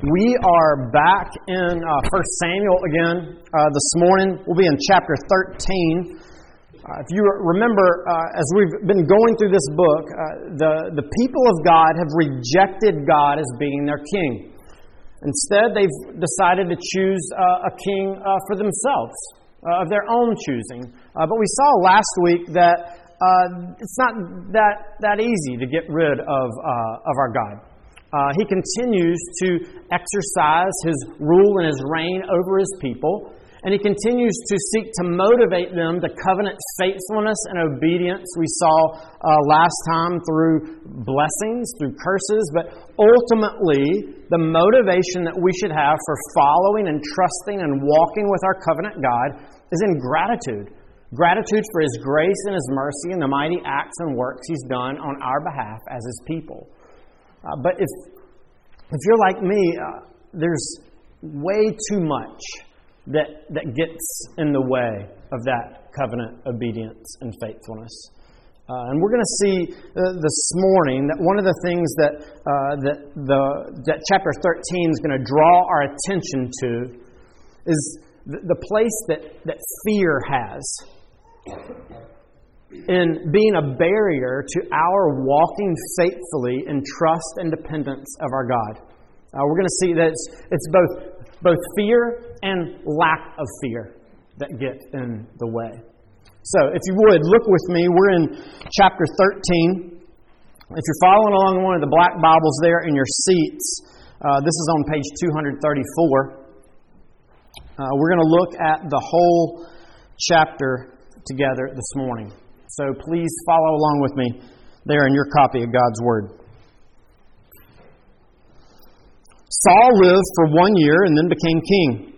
We are back in 1 Samuel again this morning. We'll be in chapter 13. If you remember, as we've been going through this book, the people of God have rejected God as being their king. Instead, they've decided to choose a king for themselves, of their own choosing. But we saw last week that it's not that easy to get rid of our God. He continues to exercise his rule and his reign over his people, and he continues to seek to motivate them to covenant faithfulness and obedience. We saw last time through blessings, through curses, but ultimately the motivation that we should have for following and trusting and walking with our covenant God is in gratitude. Gratitude for his grace and his mercy and the mighty acts and works he's done on our behalf as his people. But if you're like me, there's way too much that gets in the way of that covenant obedience and faithfulness. And we're going to see this morning that one of the things that chapter 13 is going to draw our attention to is the place that fear has in being a barrier to our walking faithfully in trust and dependence of our God. We're going to see that it's both fear and lack of fear that get in the way. So, if you would, look with me. We're in chapter 13. If you're following along in one of the black Bibles there in your seats, this is on page 234. We're going to look at the whole chapter together this morning. So please follow along with me there in your copy of God's Word. Saul lived for 1 year and then became king.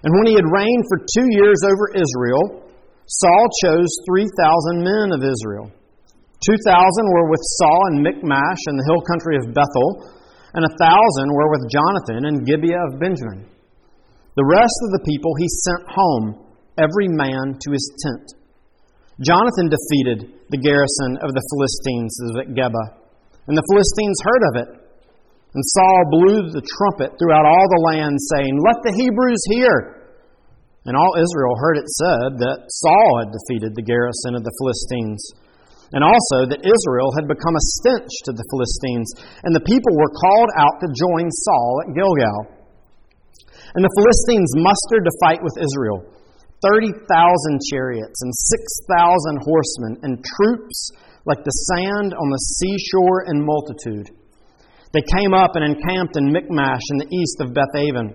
And when he had reigned for 2 years over Israel, Saul chose 3,000 men of Israel. 2,000 were with Saul in Michmash in the hill country of Bethel, and 1,000 were with Jonathan in Gibeah of Benjamin. The rest of the people he sent home, every man to his tent. Jonathan defeated the garrison of the Philistines at Geba, and the Philistines heard of it. And Saul blew the trumpet throughout all the land, saying, "Let the Hebrews hear!" And all Israel heard it said that Saul had defeated the garrison of the Philistines, and also that Israel had become a stench to the Philistines, and the people were called out to join Saul at Gilgal. And the Philistines mustered to fight with Israel, 30,000 chariots and 6,000 horsemen and troops like the sand on the seashore in multitude. They came up and encamped in Michmash in the east of Beth-Aven.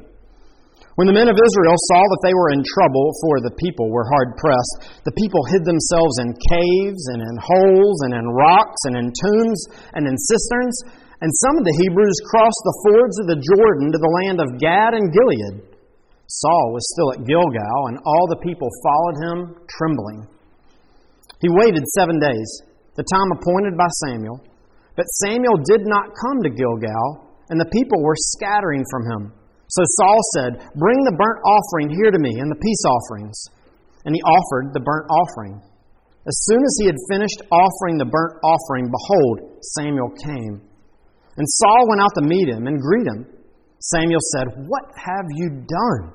When the men of Israel saw that they were in trouble, for the people were hard pressed, the people hid themselves in caves and in holes and in rocks and in tombs and in cisterns. And some of the Hebrews crossed the fords of the Jordan to the land of Gad and Gilead. Saul was still at Gilgal, and all the people followed him, trembling. He waited 7 days, the time appointed by Samuel. But Samuel did not come to Gilgal, and the people were scattering from him. So Saul said, "Bring the burnt offering here to me, and the peace offerings." And he offered the burnt offering. As soon as he had finished offering the burnt offering, behold, Samuel came. And Saul went out to meet him and greet him. Samuel said, "What have you done?"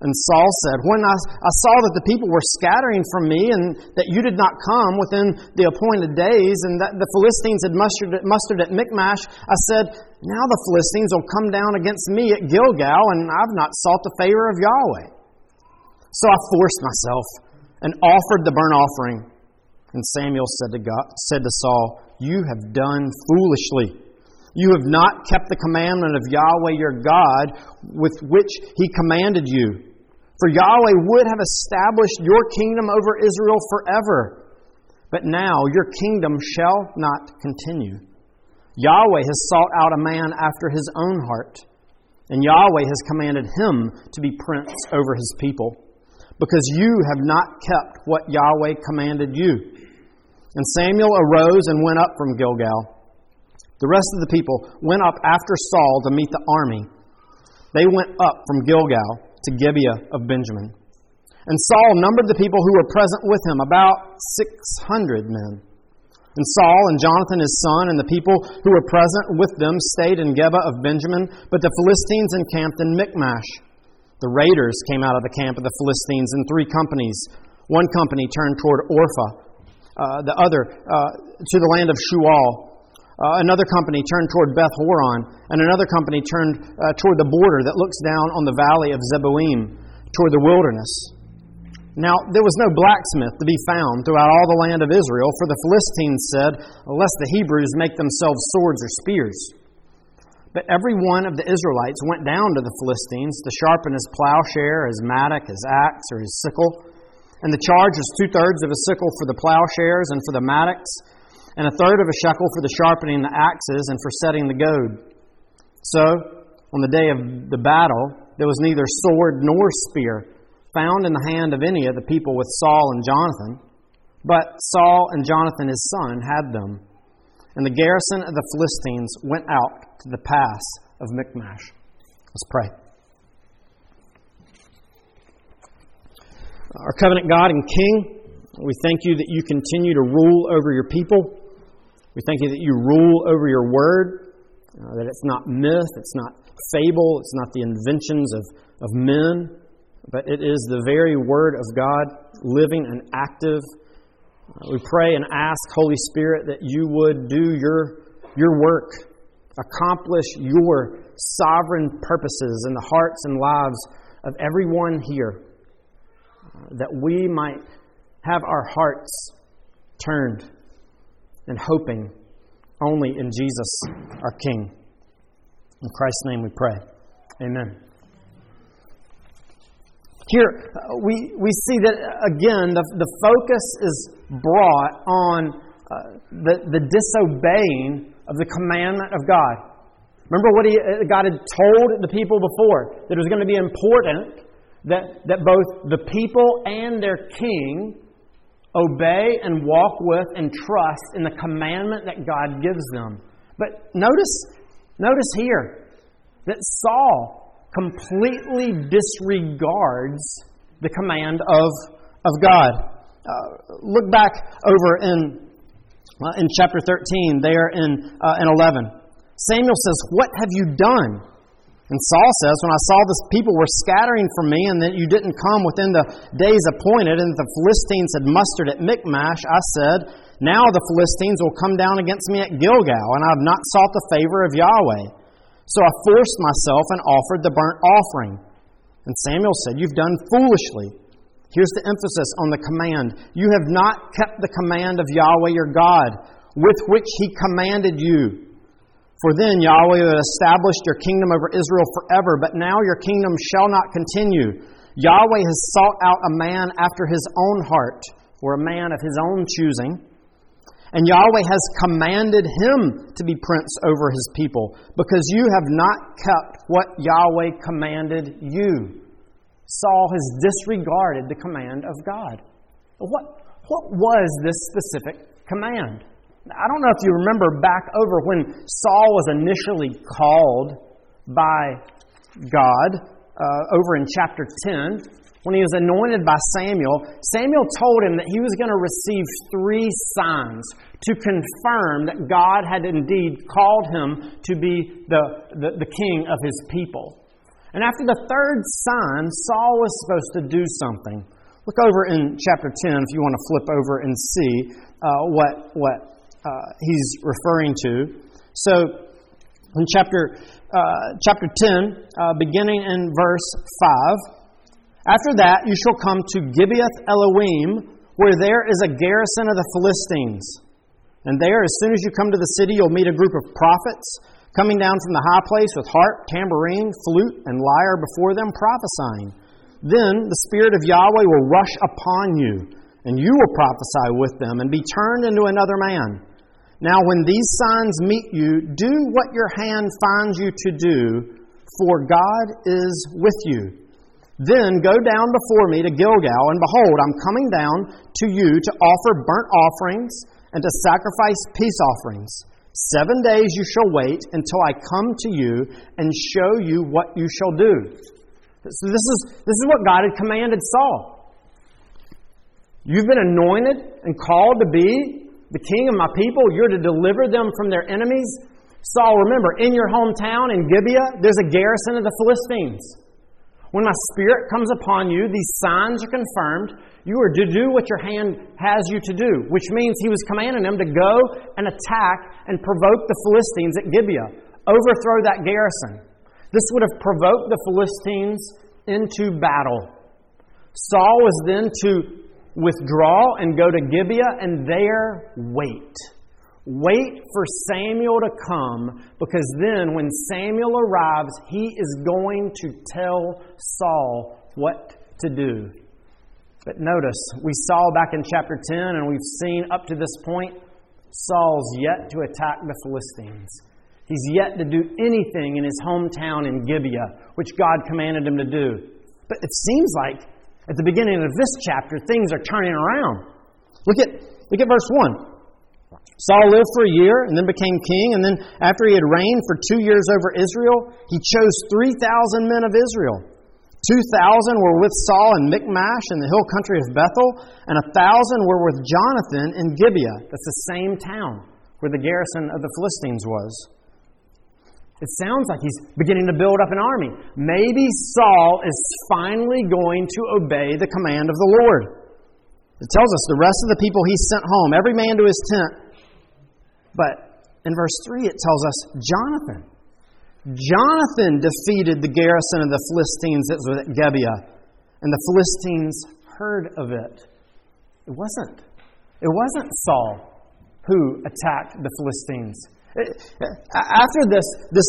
And Saul said, "When I saw that the people were scattering from me and that you did not come within the appointed days and that the Philistines had mustered at Michmash, I said, now the Philistines will come down against me at Gilgal, and I've not sought the favor of Yahweh. So I forced myself and offered the burnt offering." And Samuel said to Saul, "You have done foolishly. You have not kept the commandment of Yahweh your God with which he commanded you. For Yahweh would have established your kingdom over Israel forever. But now your kingdom shall not continue. Yahweh has sought out a man after his own heart, and Yahweh has commanded him to be prince over his people, because you have not kept what Yahweh commanded you." And Samuel arose and went up from Gilgal. The rest of the people went up after Saul to meet the army. They went up from Gilgal to Gibeah of Benjamin. And Saul numbered the people who were present with him, about 600 men. And Saul and Jonathan his son and the people who were present with them stayed in Geba of Benjamin, but the Philistines encamped in Michmash. The raiders came out of the camp of the Philistines in three companies. One company turned toward Orpha, the other to the land of Shual. Another company turned toward Beth Horon, and another company turned toward the border that looks down on the valley of Zeboim, toward the wilderness. Now there was no blacksmith to be found throughout all the land of Israel, for the Philistines said, "Lest the Hebrews make themselves swords or spears." But every one of the Israelites went down to the Philistines to sharpen his plowshare, his mattock, his axe, or his sickle. And the charge was 2/3 of a sickle for the plowshares and for the mattocks, and 1/3 of a shekel for the sharpening the axes and for setting the goad. So, on the day of the battle, there was neither sword nor spear found in the hand of any of the people with Saul and Jonathan, but Saul and Jonathan his son had them. And the garrison of the Philistines went out to the pass of Michmash. Let's pray. Our covenant God and King, we thank you that you continue to rule over your people. We thank you that you rule over your word, that it's not myth, it's not fable, it's not the inventions of men, but it is the very word of God, living and active. We pray and ask, Holy Spirit, that you would do your work, accomplish your sovereign purposes in the hearts and lives of everyone here, that we might have our hearts turned and hoping only in Jesus, our King. In Christ's name we pray. Amen. Here, we see that, again, the focus is brought on the disobeying of the commandment of God. Remember what God had told the people before, that it was going to be important that both the people and their king obey and walk with and trust in the commandment that God gives them. But notice here that Saul completely disregards the command of God. Look back over in chapter 13, there in 11. Samuel says, "What have you done?" And Saul says, "When I saw this people were scattering from me and that you didn't come within the days appointed and the Philistines had mustered at Michmash, I said, now the Philistines will come down against me at Gilgal, and I have not sought the favor of Yahweh. So I forced myself and offered the burnt offering." And Samuel said, "You've done foolishly." Here's the emphasis on the command. "You have not kept the command of Yahweh your God, with which he commanded you. For then Yahweh had established your kingdom over Israel forever, but now your kingdom shall not continue. Yahweh has sought out a man after his own heart," or a man of his own choosing, "and Yahweh has commanded him to be prince over his people, because you have not kept what Yahweh commanded you." Saul has disregarded the command of God. What was this specific command? I don't know if you remember back over when Saul was initially called by God over in chapter 10, when he was anointed by Samuel. Samuel told him that he was going to receive 3 signs to confirm that God had indeed called him to be the king of his people. And after the 3rd sign, Saul was supposed to do something. Look over in chapter 10 if you want to flip over and see what he's referring to. So, in chapter 10, beginning in verse 5, "After that you shall come to Gibeath-elohim, where there is a garrison of the Philistines. And there, as soon as you come to the city, you'll meet a group of prophets, coming down from the high place with harp, tambourine, flute, and lyre before them, prophesying. Then the Spirit of Yahweh will rush upon you, and you will prophesy with them and be turned into another man. Now when these signs meet you, do what your hand finds you to do, for God is with you. Then go down before me to Gilgal, and behold, I'm coming down to you to offer burnt offerings and to sacrifice peace offerings. 7 days you shall wait until I come to you and show you what you shall do." So this is what God had commanded Saul. You've been anointed and called to be the king of my people? You're to deliver them from their enemies? Saul, remember, in your hometown in Gibeah, there's a garrison of the Philistines. When my spirit comes upon you, these signs are confirmed. You are to do what your hand has you to do, which means he was commanding them to go and attack and provoke the Philistines at Gibeah, overthrow that garrison. This would have provoked the Philistines into battle. Saul was then to withdraw and go to Gibeah and there wait. Wait for Samuel to come, because then when Samuel arrives, he is going to tell Saul what to do. But notice, we saw back in chapter 10, and we've seen up to this point, Saul's yet to attack the Philistines. He's yet to do anything in his hometown in Gibeah, which God commanded him to do. But it seems like at the beginning of this chapter, things are turning around. Look at verse 1. Saul lived for a year and then became king. And then after he had reigned for 2 years over Israel, he chose 3,000 men of Israel. 2,000 were with Saul in Michmash in the hill country of Bethel, and 1,000 were with Jonathan in Gibeah. That's the same town where the garrison of the Philistines was. It sounds like he's beginning to build up an army. Maybe Saul is finally going to obey the command of the Lord. It tells us the rest of the people he sent home, every man to his tent. But in verse 3 it tells us Jonathan defeated the garrison of the Philistines that was at Gibeah. And the Philistines heard of it. It wasn't Saul who attacked the Philistines. After this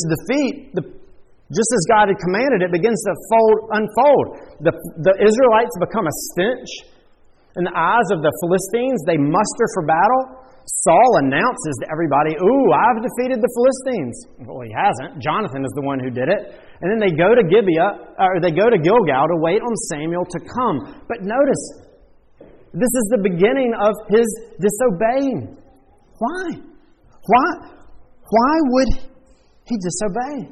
defeat, just as God had commanded, it begins to unfold. The Israelites become a stench. In the eyes of the Philistines, they muster for battle. Saul announces to everybody, "Ooh, I've defeated the Philistines." Well, he hasn't. Jonathan is the one who did it. And then they go to Gibeah, or they go to Gilgal to wait on Samuel to come. But notice, this is the beginning of his disobeying. Why would he disobey?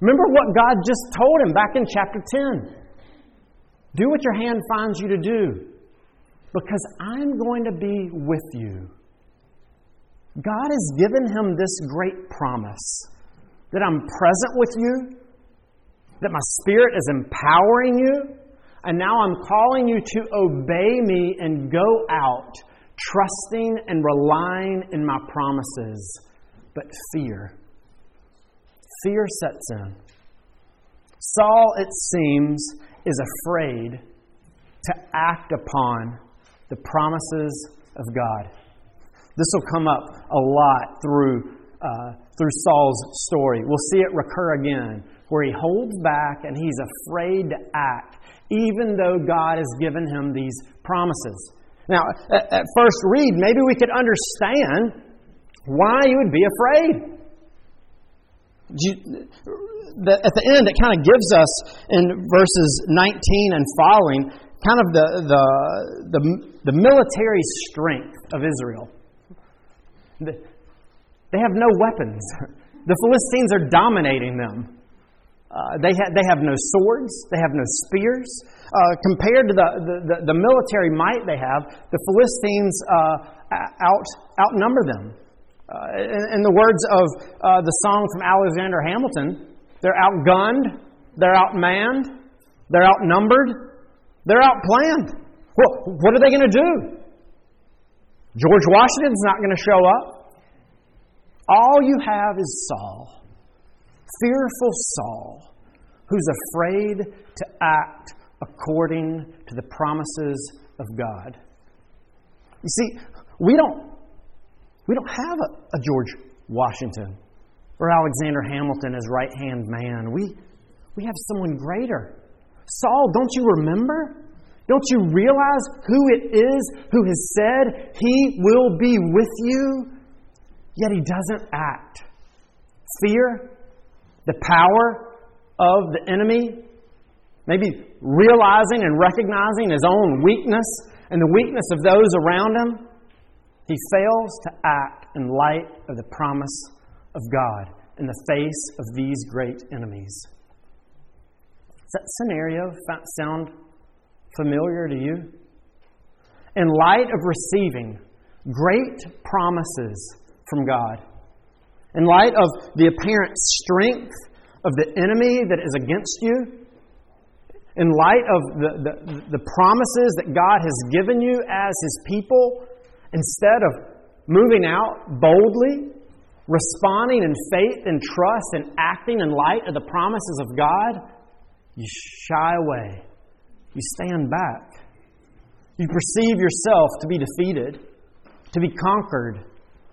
Remember what God just told him back in chapter 10. Do what your hand finds you to do, because I'm going to be with you. God has given him this great promise that I'm present with you, that my spirit is empowering you, and now I'm calling you to obey me and go out, trusting and relying in my promises. But fear sets in. Saul, it seems, is afraid to act upon the promises of God. This will come up a lot through Saul's story. We'll see it recur again, where he holds back and he's afraid to act, even though God has given him these promises. Now, at first read, maybe we could understand why you would be afraid. At the end, it kind of gives us, in verses 19 and following, kind of the military strength of Israel. They have no weapons. The Philistines are dominating them. They have no swords. They have no spears. Compared to the military might they have, the Philistines outnumber them. In the words of the song from Alexander Hamilton, they're outgunned, they're outmanned, they're outnumbered. They're outplanned. Well, what are they going to do? George Washington's not going to show up. All you have is Saul, fearful Saul, who's afraid to act according to the promises of God. You see, we don't have a George Washington or Alexander Hamilton as right-hand man. We have someone greater. Saul, don't you remember? Don't you realize who it is who has said, "He will be with you"? Yet he doesn't act. Fear, the power of the enemy, maybe realizing and recognizing his own weakness and the weakness of those around him, he fails to act in light of the promise of God in the face of these great enemies. Does that scenario sound familiar to you? In light of receiving Great promises from God. In light of the apparent strength of the enemy that is against you, in light of the promises that God has given you as His people, instead of moving out boldly, responding in faith and trust and acting in light of the promises of God, you shy away. You stand back. You perceive yourself to be defeated, to be conquered,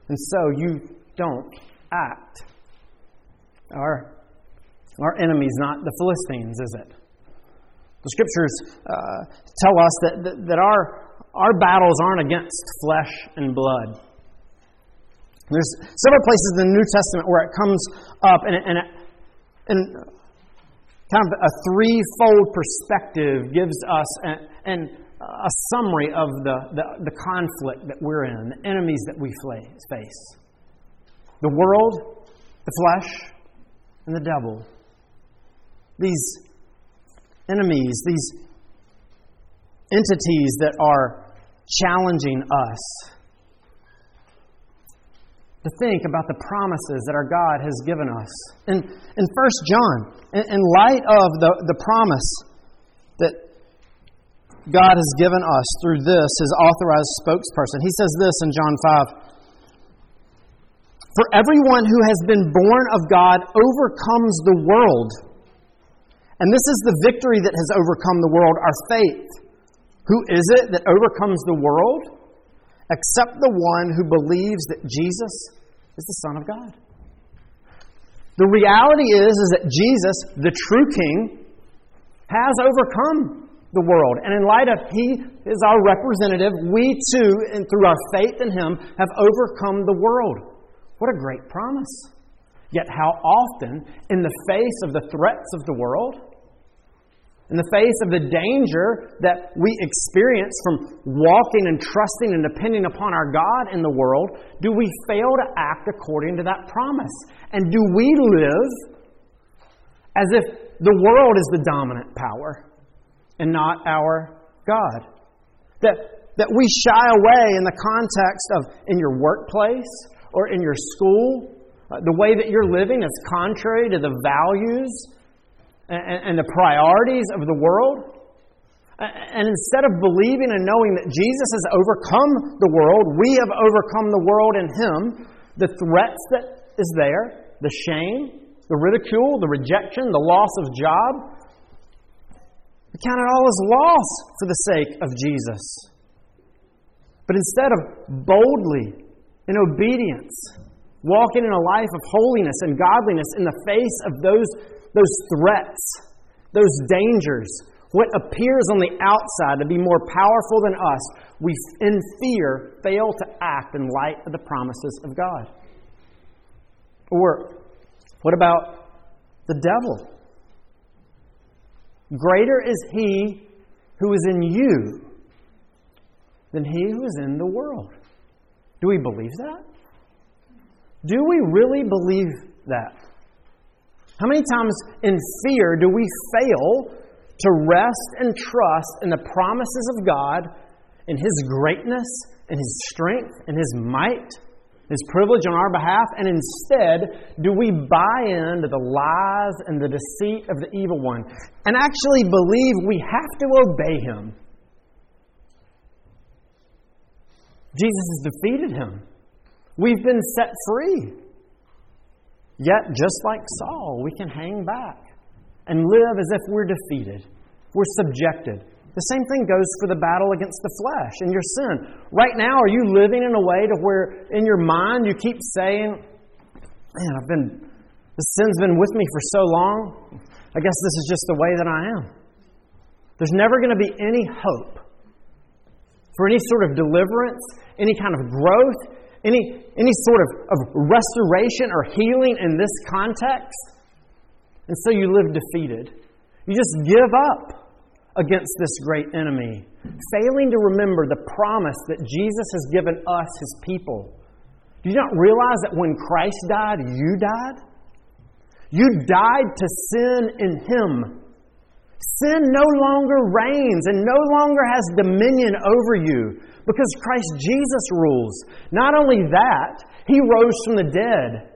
and so you don't act. Our enemy's not the Philistines, is it? The Scriptures tell us that our battles aren't against flesh and blood. There's several places in the New Testament where it comes up and kind of a threefold perspective gives us a summary of the conflict that we're in, the enemies that we face. The world, the flesh, and the devil. These enemies, these entities that are challenging us to think about the promises that our God has given us. In 1 John, in light of the promise that God has given us through this, His authorized spokesperson, he says this in John 5, "For everyone who has been born of God overcomes the world. And this is the victory that has overcome the world, our faith. Who is it that overcomes the world? Except the one who believes that Jesus is the Son of God." The reality is that Jesus, the true King, has overcome the world. And in light of He is our representative, we too, and through our faith in Him, have overcome the world. What a great promise. Yet how often, in the face of the threats of the world, in the face of the danger that we experience from walking and trusting and depending upon our God in the world, do we fail to act according to that promise? And do we live as if the world is the dominant power and not our God? That we shy away in the context of in your workplace or in your school, the way that you're living is contrary to the values and the priorities of the world. And instead of believing and knowing that Jesus has overcome the world, we have overcome the world in Him, the threats that is there, the shame, the ridicule, the rejection, the loss of job, we count it all as loss for the sake of Jesus. But instead of boldly, in obedience, walking in a life of holiness and godliness in the face of those threats, those dangers, what appears on the outside to be more powerful than us, we in fear fail to act in light of the promises of God. Or what about the devil? Greater is he who is in you than he who is in the world. Do we believe that? Do we really believe that? How many times in fear do we fail to rest and trust in the promises of God, in His greatness, in His strength, in His might, His privilege on our behalf, and instead do we buy into the lies and the deceit of the evil one and actually believe we have to obey him? Jesus has defeated him. We've been set free. Yet, just like Saul, we can hang back and live as if we're defeated. We're subjected. The same thing goes for the battle against the flesh and your sin. Right now, are you living in a way to where in your mind you keep saying, "Man, this sin's been with me for so long, I guess this is just the way that I am." There's never going to be any hope for any sort of deliverance, any kind of growth, any sort of restoration or healing in this context. And so you live defeated. You just give up against this great enemy, failing to remember the promise that Jesus has given us, His people. Do you not realize that when Christ died, you died? You died to sin in Him. Sin no longer reigns and no longer has dominion over you because Christ Jesus rules. Not only that, He rose from the dead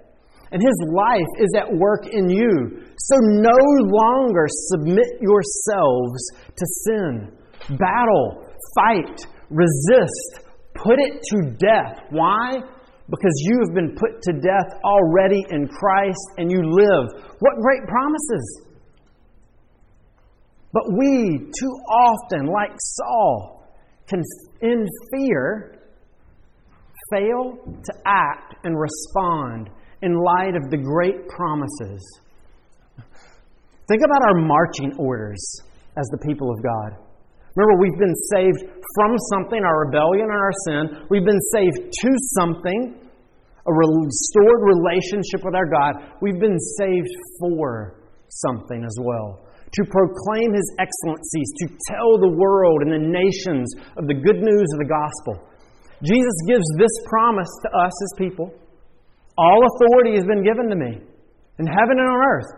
and His life is at work in you. So no longer submit yourselves to sin. Battle, fight, resist, put it to death. Why? Because you have been put to death already in Christ and you live. What great promises! But we, too often, like Saul, can, in fear, fail to act and respond in light of the great promises. Think about our marching orders as the people of God. Remember, we've been saved from something, our rebellion and our sin. We've been saved to something, a restored relationship with our God. We've been saved for something as well. To proclaim His excellencies, to tell the world and the nations of the good news of the gospel. Jesus gives this promise to us as people. All authority has been given to me, in heaven and on earth.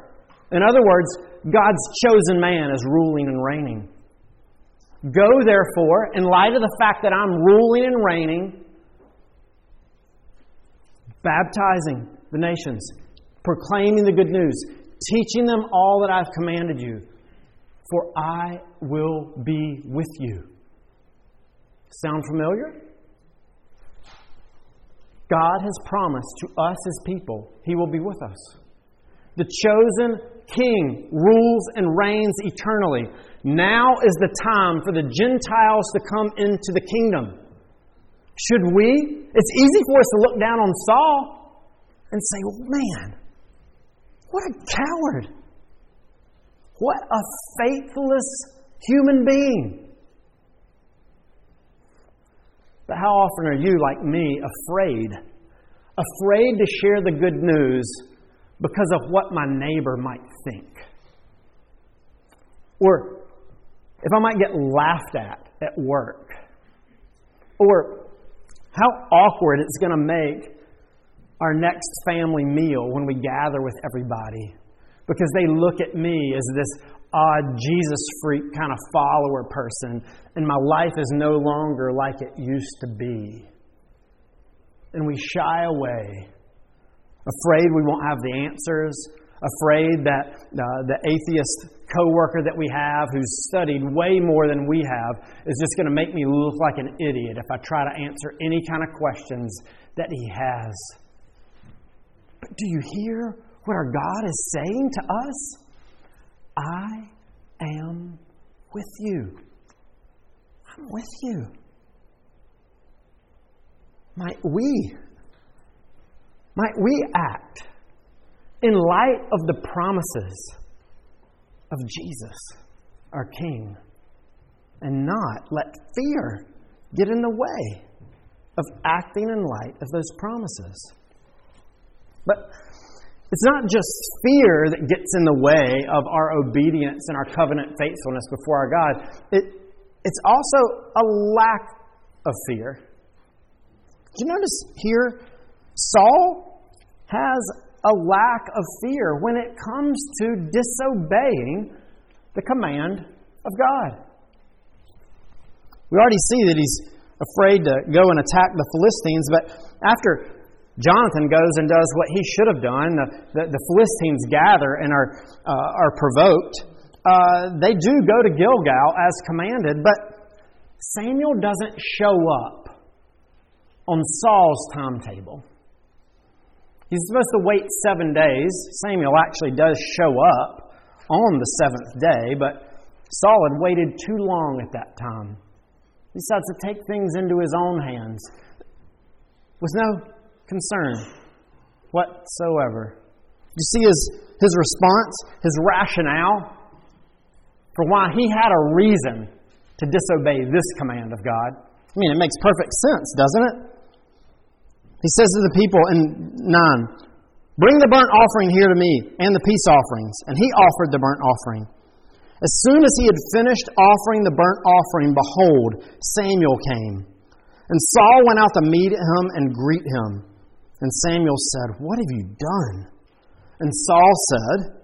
In other words, God's chosen man is ruling and reigning. Go, therefore, in light of the fact that I'm ruling and reigning, baptizing the nations, proclaiming the good news, teaching them all that I've commanded you, for I will be with you. Sound familiar? God has promised to us His people, He will be with us. The chosen King rules and reigns eternally. Now is the time for the Gentiles to come into the kingdom. Should we? It's easy for us to look down on Saul and say, well, man, what a coward. What a faithless human being. But how often are you, like me, afraid? Afraid to share the good news because of what my neighbor might think. Or if I might get laughed at work. Or how awkward it's going to make our next family meal when we gather with everybody, because they look at me as this odd Jesus freak kind of follower person, and my life is no longer like it used to be. And we shy away, afraid we won't have the answers, afraid that the atheist coworker that we have who's studied way more than we have is just going to make me look like an idiot if I try to answer any kind of questions that he has. But do you hear what our God is saying to us? I am with you. I'm with you. Might we act in light of the promises of Jesus, our King, and not let fear get in the way of acting in light of those promises? But it's not just fear that gets in the way of our obedience and our covenant faithfulness before our God. It's also a lack of fear. Did you notice here, Saul has a lack of fear when it comes to disobeying the command of God. We already see that he's afraid to go and attack the Philistines, but after Jonathan goes and does what he should have done, the Philistines gather and are provoked. They do go to Gilgal as commanded, but Samuel doesn't show up on Saul's timetable. He's supposed to wait 7 days. Samuel actually does show up on the 7th day, but Saul had waited too long at that time. He decides to take things into his own hands with no concern whatsoever. You see his response, his rationale for why he had a reason to disobey this command of God. I mean, it makes perfect sense, doesn't it? He says to the people in 9, "Bring the burnt offering here to me, and the peace offerings." And he offered the burnt offering. As soon as he had finished offering the burnt offering, behold, Samuel came. And Saul went out to meet him and greet him. And Samuel said, "What have you done?" And Saul said,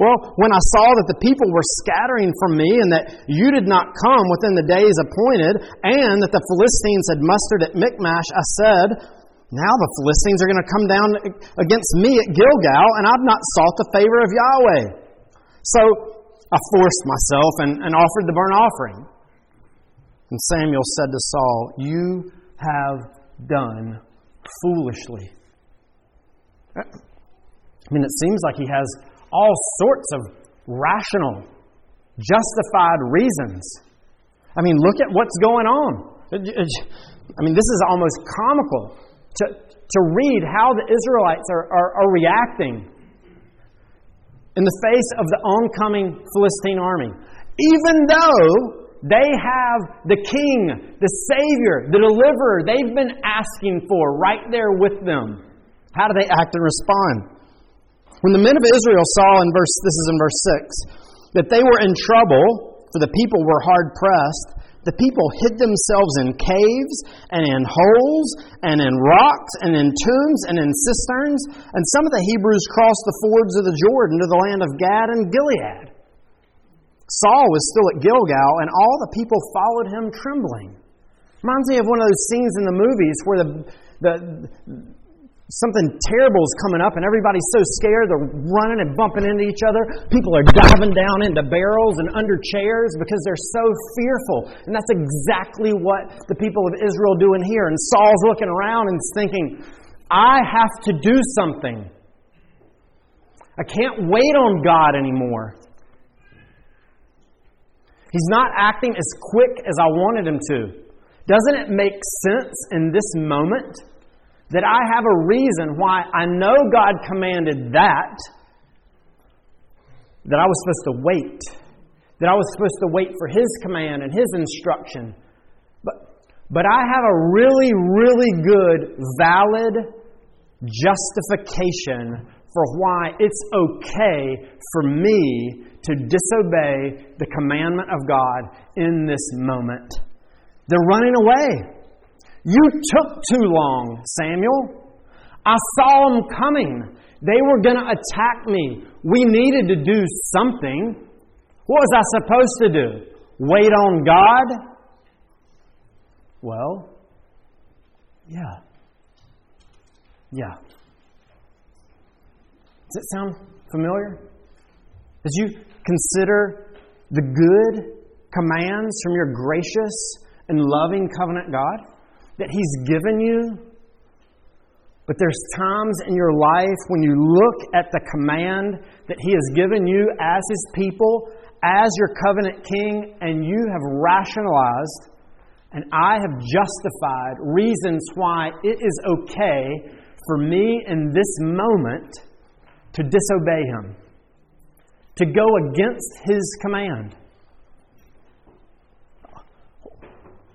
Well, when I saw that the people were scattering from me and that you did not come within the days appointed and that the Philistines had mustered at Michmash, I said, now the Philistines are going to come down against me at Gilgal, and I've not sought the favor of Yahweh. So I forced myself and offered the burnt offering. And Samuel said to Saul, you have done foolishly. I mean, it seems like he has all sorts of rational, justified reasons. I mean, look at what's going on. I mean, this is almost comical to read how the Israelites are reacting in the face of the oncoming Philistine army. Even though they have the king, the savior, the deliverer they've been asking for right there with them. How do they act and respond? When the men of Israel saw in verse 6, that they were in trouble, for the people were hard pressed, the people hid themselves in caves and in holes and in rocks and in tombs and in cisterns, and some of the Hebrews crossed the fords of the Jordan to the land of Gad and Gilead. Saul was still at Gilgal, and all the people followed him trembling. Reminds me of one of those scenes in the movies where something terrible is coming up and everybody's so scared they're running and bumping into each other. People are diving down into barrels and under chairs because they're so fearful. And that's exactly what the people of Israel do in here. And Saul's looking around and thinking, I have to do something. I can't wait on God anymore. He's not acting as quick as I wanted him to. Doesn't it make sense in this moment that I have a reason why I know God commanded that I was supposed to wait. That I was supposed to wait for His command and His instruction. But I have a really, really good, valid justification for why it's okay for me to disobey the commandment of God in this moment. They're running away. You took too long, Samuel. I saw them coming. They were going to attack me. We needed to do something. What was I supposed to do? Wait on God? Well, yeah. Does it sound familiar? As you consider the good commands from your gracious and loving covenant God that He's given you, but there's times in your life when you look at the command that He has given you as His people, as your covenant king, and you have rationalized, and I have justified reasons why it is okay for me in this moment to disobey Him, to go against His command.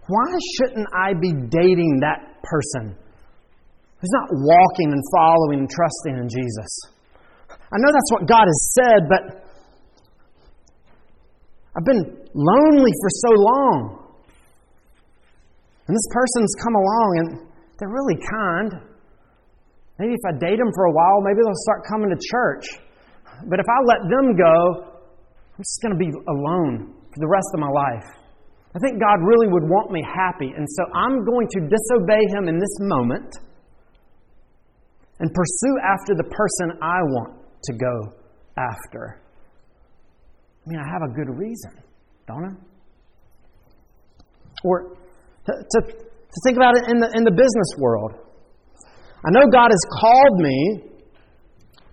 Why shouldn't I be dating that person who's not walking and following and trusting in Jesus? I know that's what God has said, but I've been lonely for so long. And this person's come along and they're really kind. Maybe if I date them for a while, maybe they'll start coming to church. But if I let them go, I'm just going to be alone for the rest of my life. I think God really would want me happy, and so I'm going to disobey Him in this moment and pursue after the person I want to go after. I mean, I have a good reason, don't I? Or to think about it in the business world. I know God has called me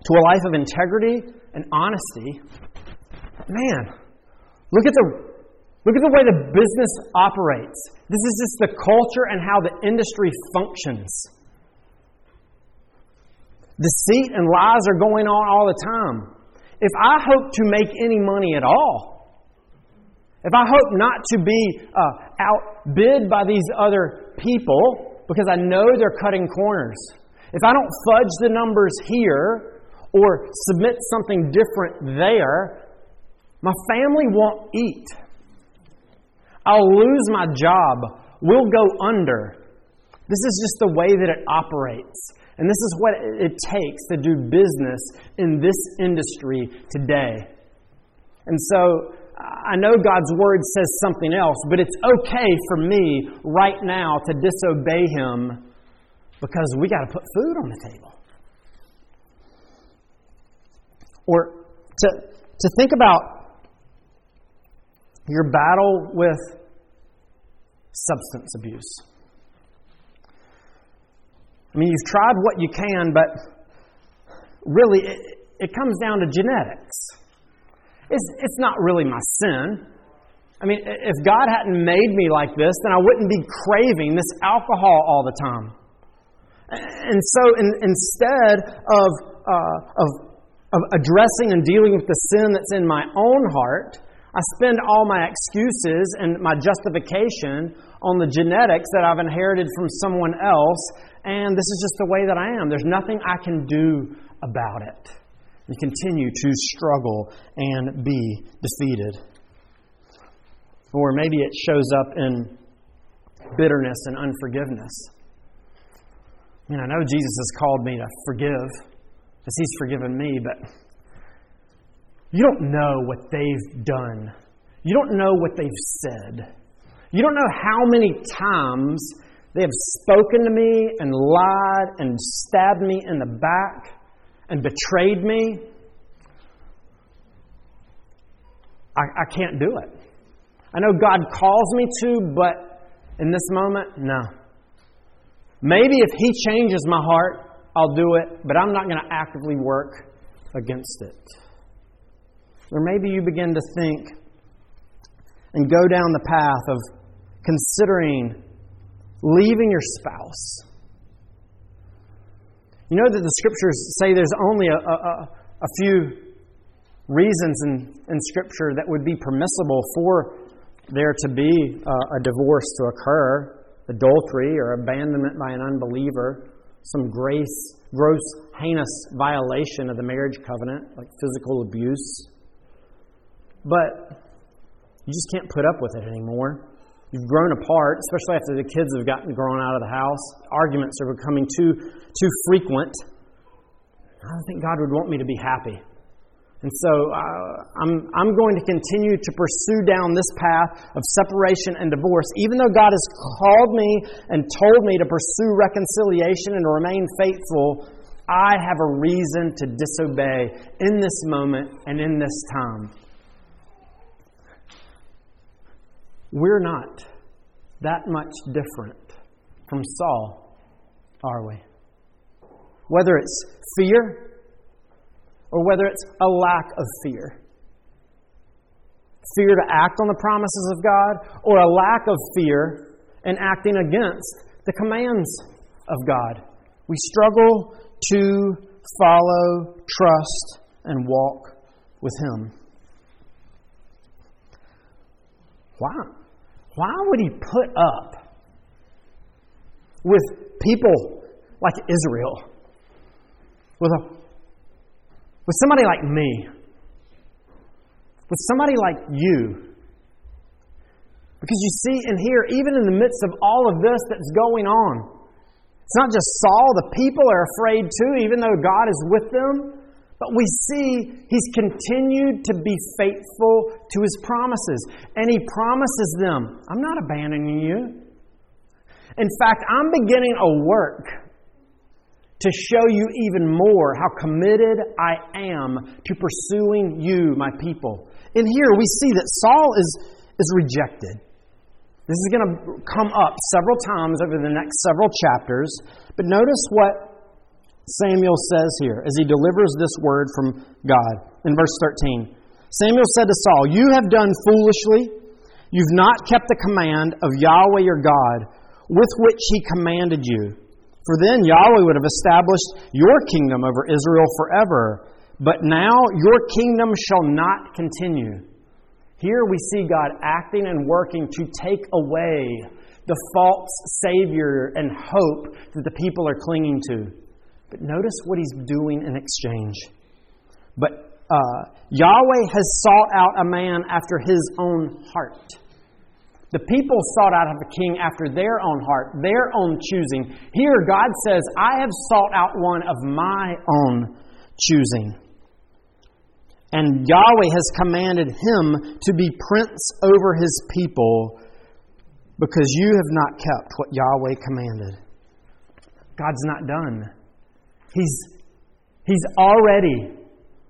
to a life of integrity and honesty. Man, look at the way the business operates. This is just the culture and how the industry functions. Deceit and lies are going on all the time. If I hope to make any money at all, if I hope not to be outbid by these other people because I know they're cutting corners, if I don't fudge the numbers here or submit something different there, my family won't eat. I'll lose my job. We'll go under. This is just the way that it operates. And this is what it takes to do business in this industry today. And so I know God's word says something else, but it's okay for me right now to disobey Him because we got to put food on the table. Or to think about your battle with substance abuse. I mean, you've tried what you can, but really it comes down to genetics. It's not really my sin. I mean, if God hadn't made me like this, then I wouldn't be craving this alcohol all the time. And so instead of addressing and dealing with the sin that's in my own heart, I spend all my excuses and my justification on the genetics that I've inherited from someone else, and this is just the way that I am. There's nothing I can do about it. You continue to struggle and be defeated. Or maybe it shows up in bitterness and unforgiveness. You know, I know Jesus has called me to forgive because He's forgiven me, but you don't know what they've done. You don't know what they've said. You don't know how many times they have spoken to me and lied and stabbed me in the back and betrayed me. I can't do it. I know God calls me to, but in this moment, no. Maybe if He changes my heart, I'll do it, but I'm not going to actively work against it. Or maybe you begin to think and go down the path of considering leaving your spouse. You know that the Scriptures say there's only a few reasons in Scripture that would be permissible for there to be a divorce to occur. Adultery or abandonment by an unbeliever. Some gross, heinous violation of the marriage covenant, like physical abuse. But you just can't put up with it anymore. You've grown apart, especially after the kids have gotten grown out of the house. Arguments are becoming too frequent. I don't think God would want me to be happy. And so I'm going to continue to pursue down this path of separation and divorce. Even though God has called me and told me to pursue reconciliation and to remain faithful, I have a reason to disobey in this moment and in this time. We're not that much different from Saul, are we? Whether it's fear or whether it's a lack of fear. Fear to act on the promises of God or a lack of fear in acting against the commands of God. We struggle to follow, trust, and walk with Him. Why would He put up with people like Israel, with somebody like me, with somebody like you? Because you see and hear, even in the midst of all of this that's going on, it's not just Saul, the people are afraid too, even though God is with them. But we see He's continued to be faithful to His promises. And He promises them, I'm not abandoning you. In fact, I'm beginning a work to show you even more how committed I am to pursuing you, my people. And here we see that Saul is rejected. This is going to come up several times over the next several chapters. But notice what Samuel says here as he delivers this word from God. In verse 13, Samuel said to Saul, "You have done foolishly. You've not kept the command of Yahweh your God, with which He commanded you. For then Yahweh would have established your kingdom over Israel forever. But now your kingdom shall not continue." Here we see God acting and working to take away the false Savior and hope that the people are clinging to. But notice what He's doing in exchange. But Yahweh has sought out a man after His own heart. The people sought out a king after their own heart, their own choosing. Here God says, I have sought out one of my own choosing. And Yahweh has commanded him to be prince over his people because you have not kept what Yahweh commanded. God's not done. He's already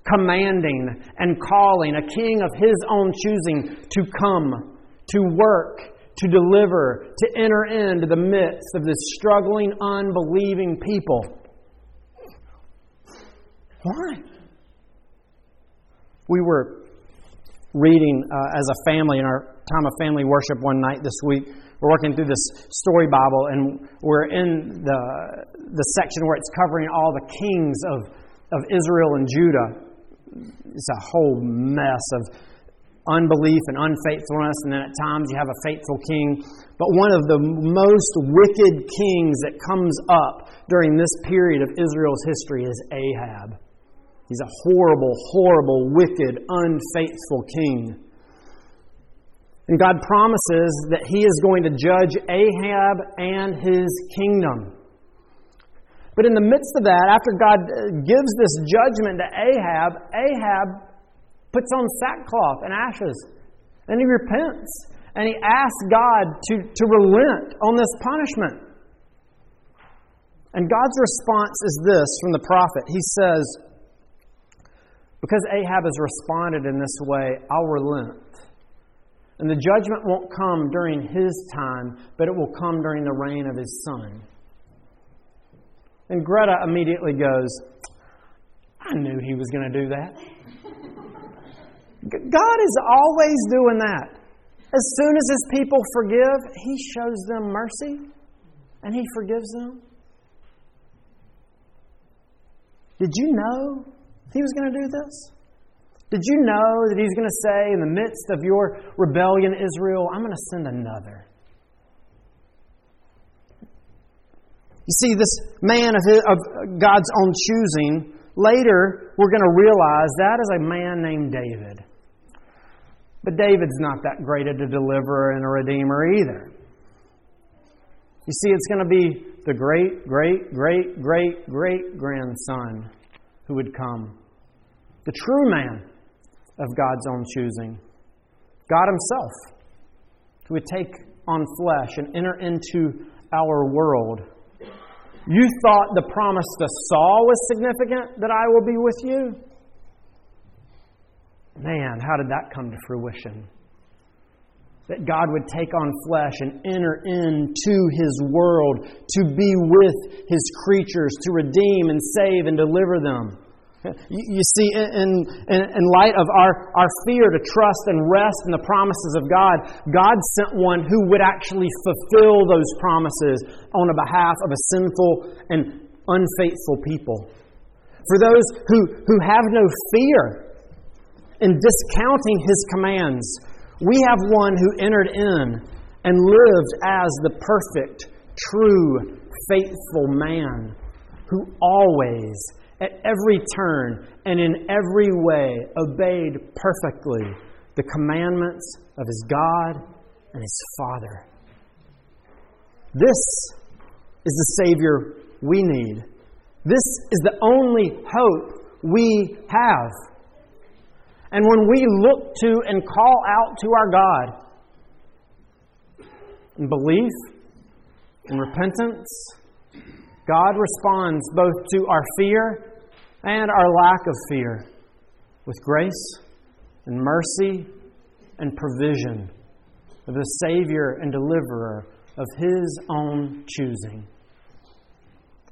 commanding and calling a king of his own choosing to come, to work, to deliver, to enter into the midst of this struggling, unbelieving people. Why? We were reading as a family in our time of family worship one night this week. We're working through this story Bible, and we're in the section where it's covering all the kings of Israel and Judah. It's a whole mess of unbelief and unfaithfulness, and then at times you have a faithful king. But one of the most wicked kings that comes up during this period of Israel's history is Ahab. He's a horrible, horrible, wicked, unfaithful king. And God promises that He is going to judge Ahab and his kingdom. But in the midst of that, after God gives this judgment to Ahab, Ahab puts on sackcloth and ashes. And he repents. And he asks God to relent on this punishment. And God's response is this from the prophet. He says, because Ahab has responded in this way, I'll relent. And the judgment won't come during his time, but it will come during the reign of his son. And Greta immediately goes, I knew he was going to do that. God is always doing that. As soon as his people forgive, he shows them mercy and he forgives them. Did you know he was going to do this? Did you know that he's going to say, in the midst of your rebellion, Israel, I'm going to send another? You see, this man of God's own choosing, later we're going to realize that is a man named David. But David's not that great of a deliverer and a redeemer either. You see, it's going to be the great, great, great, great, great grandson who would come. The true man of God's own choosing. God Himself, who would take on flesh and enter into our world. You thought the promise to Saul was significant, that I will be with you? Man, how did that come to fruition? That God would take on flesh and enter into His world to be with His creatures, to redeem and save and deliver them. You see, in light of our fear to trust and rest in the promises of God, God sent one who would actually fulfill those promises on the behalf of a sinful and unfaithful people. For those who have no fear in discounting His commands, we have one who entered in and lived as the perfect, true, faithful man who always, at every turn and in every way, obeyed perfectly the commandments of his God and his Father. This is the Savior we need. This is the only hope we have. And when we look to and call out to our God in belief, in repentance, God responds both to our fear and our lack of fear with grace and mercy and provision of the Savior and Deliverer of His own choosing.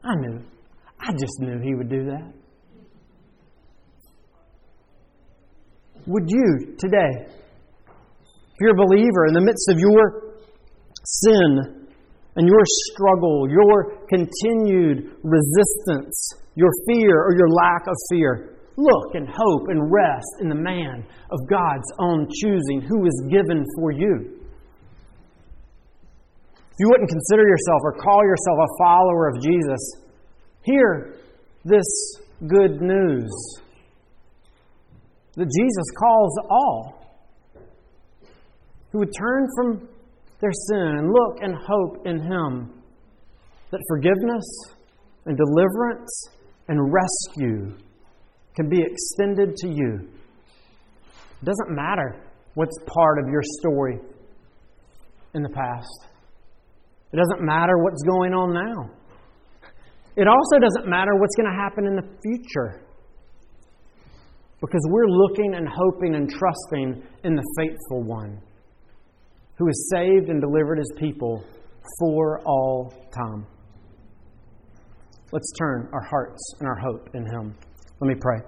I just knew He would do that. Would you today, if you're a believer, in the midst of your sin and your struggle, your continued resistance, your fear or your lack of fear, look and hope and rest in the man of God's own choosing who is given for you. If you wouldn't consider yourself or call yourself a follower of Jesus, hear this good news that Jesus calls all who would turn from their sin and look and hope in Him. That forgiveness and deliverance and rescue can be extended to you. It doesn't matter what's part of your story in the past. It doesn't matter what's going on now. It also doesn't matter what's going to happen in the future. Because we're looking and hoping and trusting in the faithful one who has saved and delivered His people for all time. Let's turn our hearts and our hope in Him. Let me pray.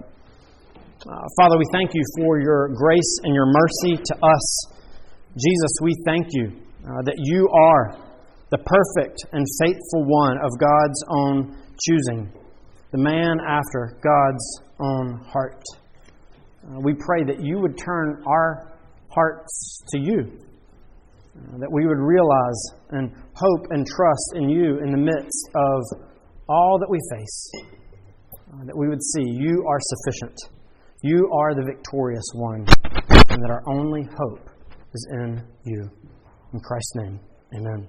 Father, we thank You for Your grace and Your mercy to us. Jesus, we thank You that You are the perfect and faithful one of God's own choosing, the man after God's own heart. We pray that You would turn our hearts to You, that we would realize and hope and trust in You in the midst of all that we face, that we would see You are sufficient, You are the victorious one, and that our only hope is in You. In Christ's name, amen.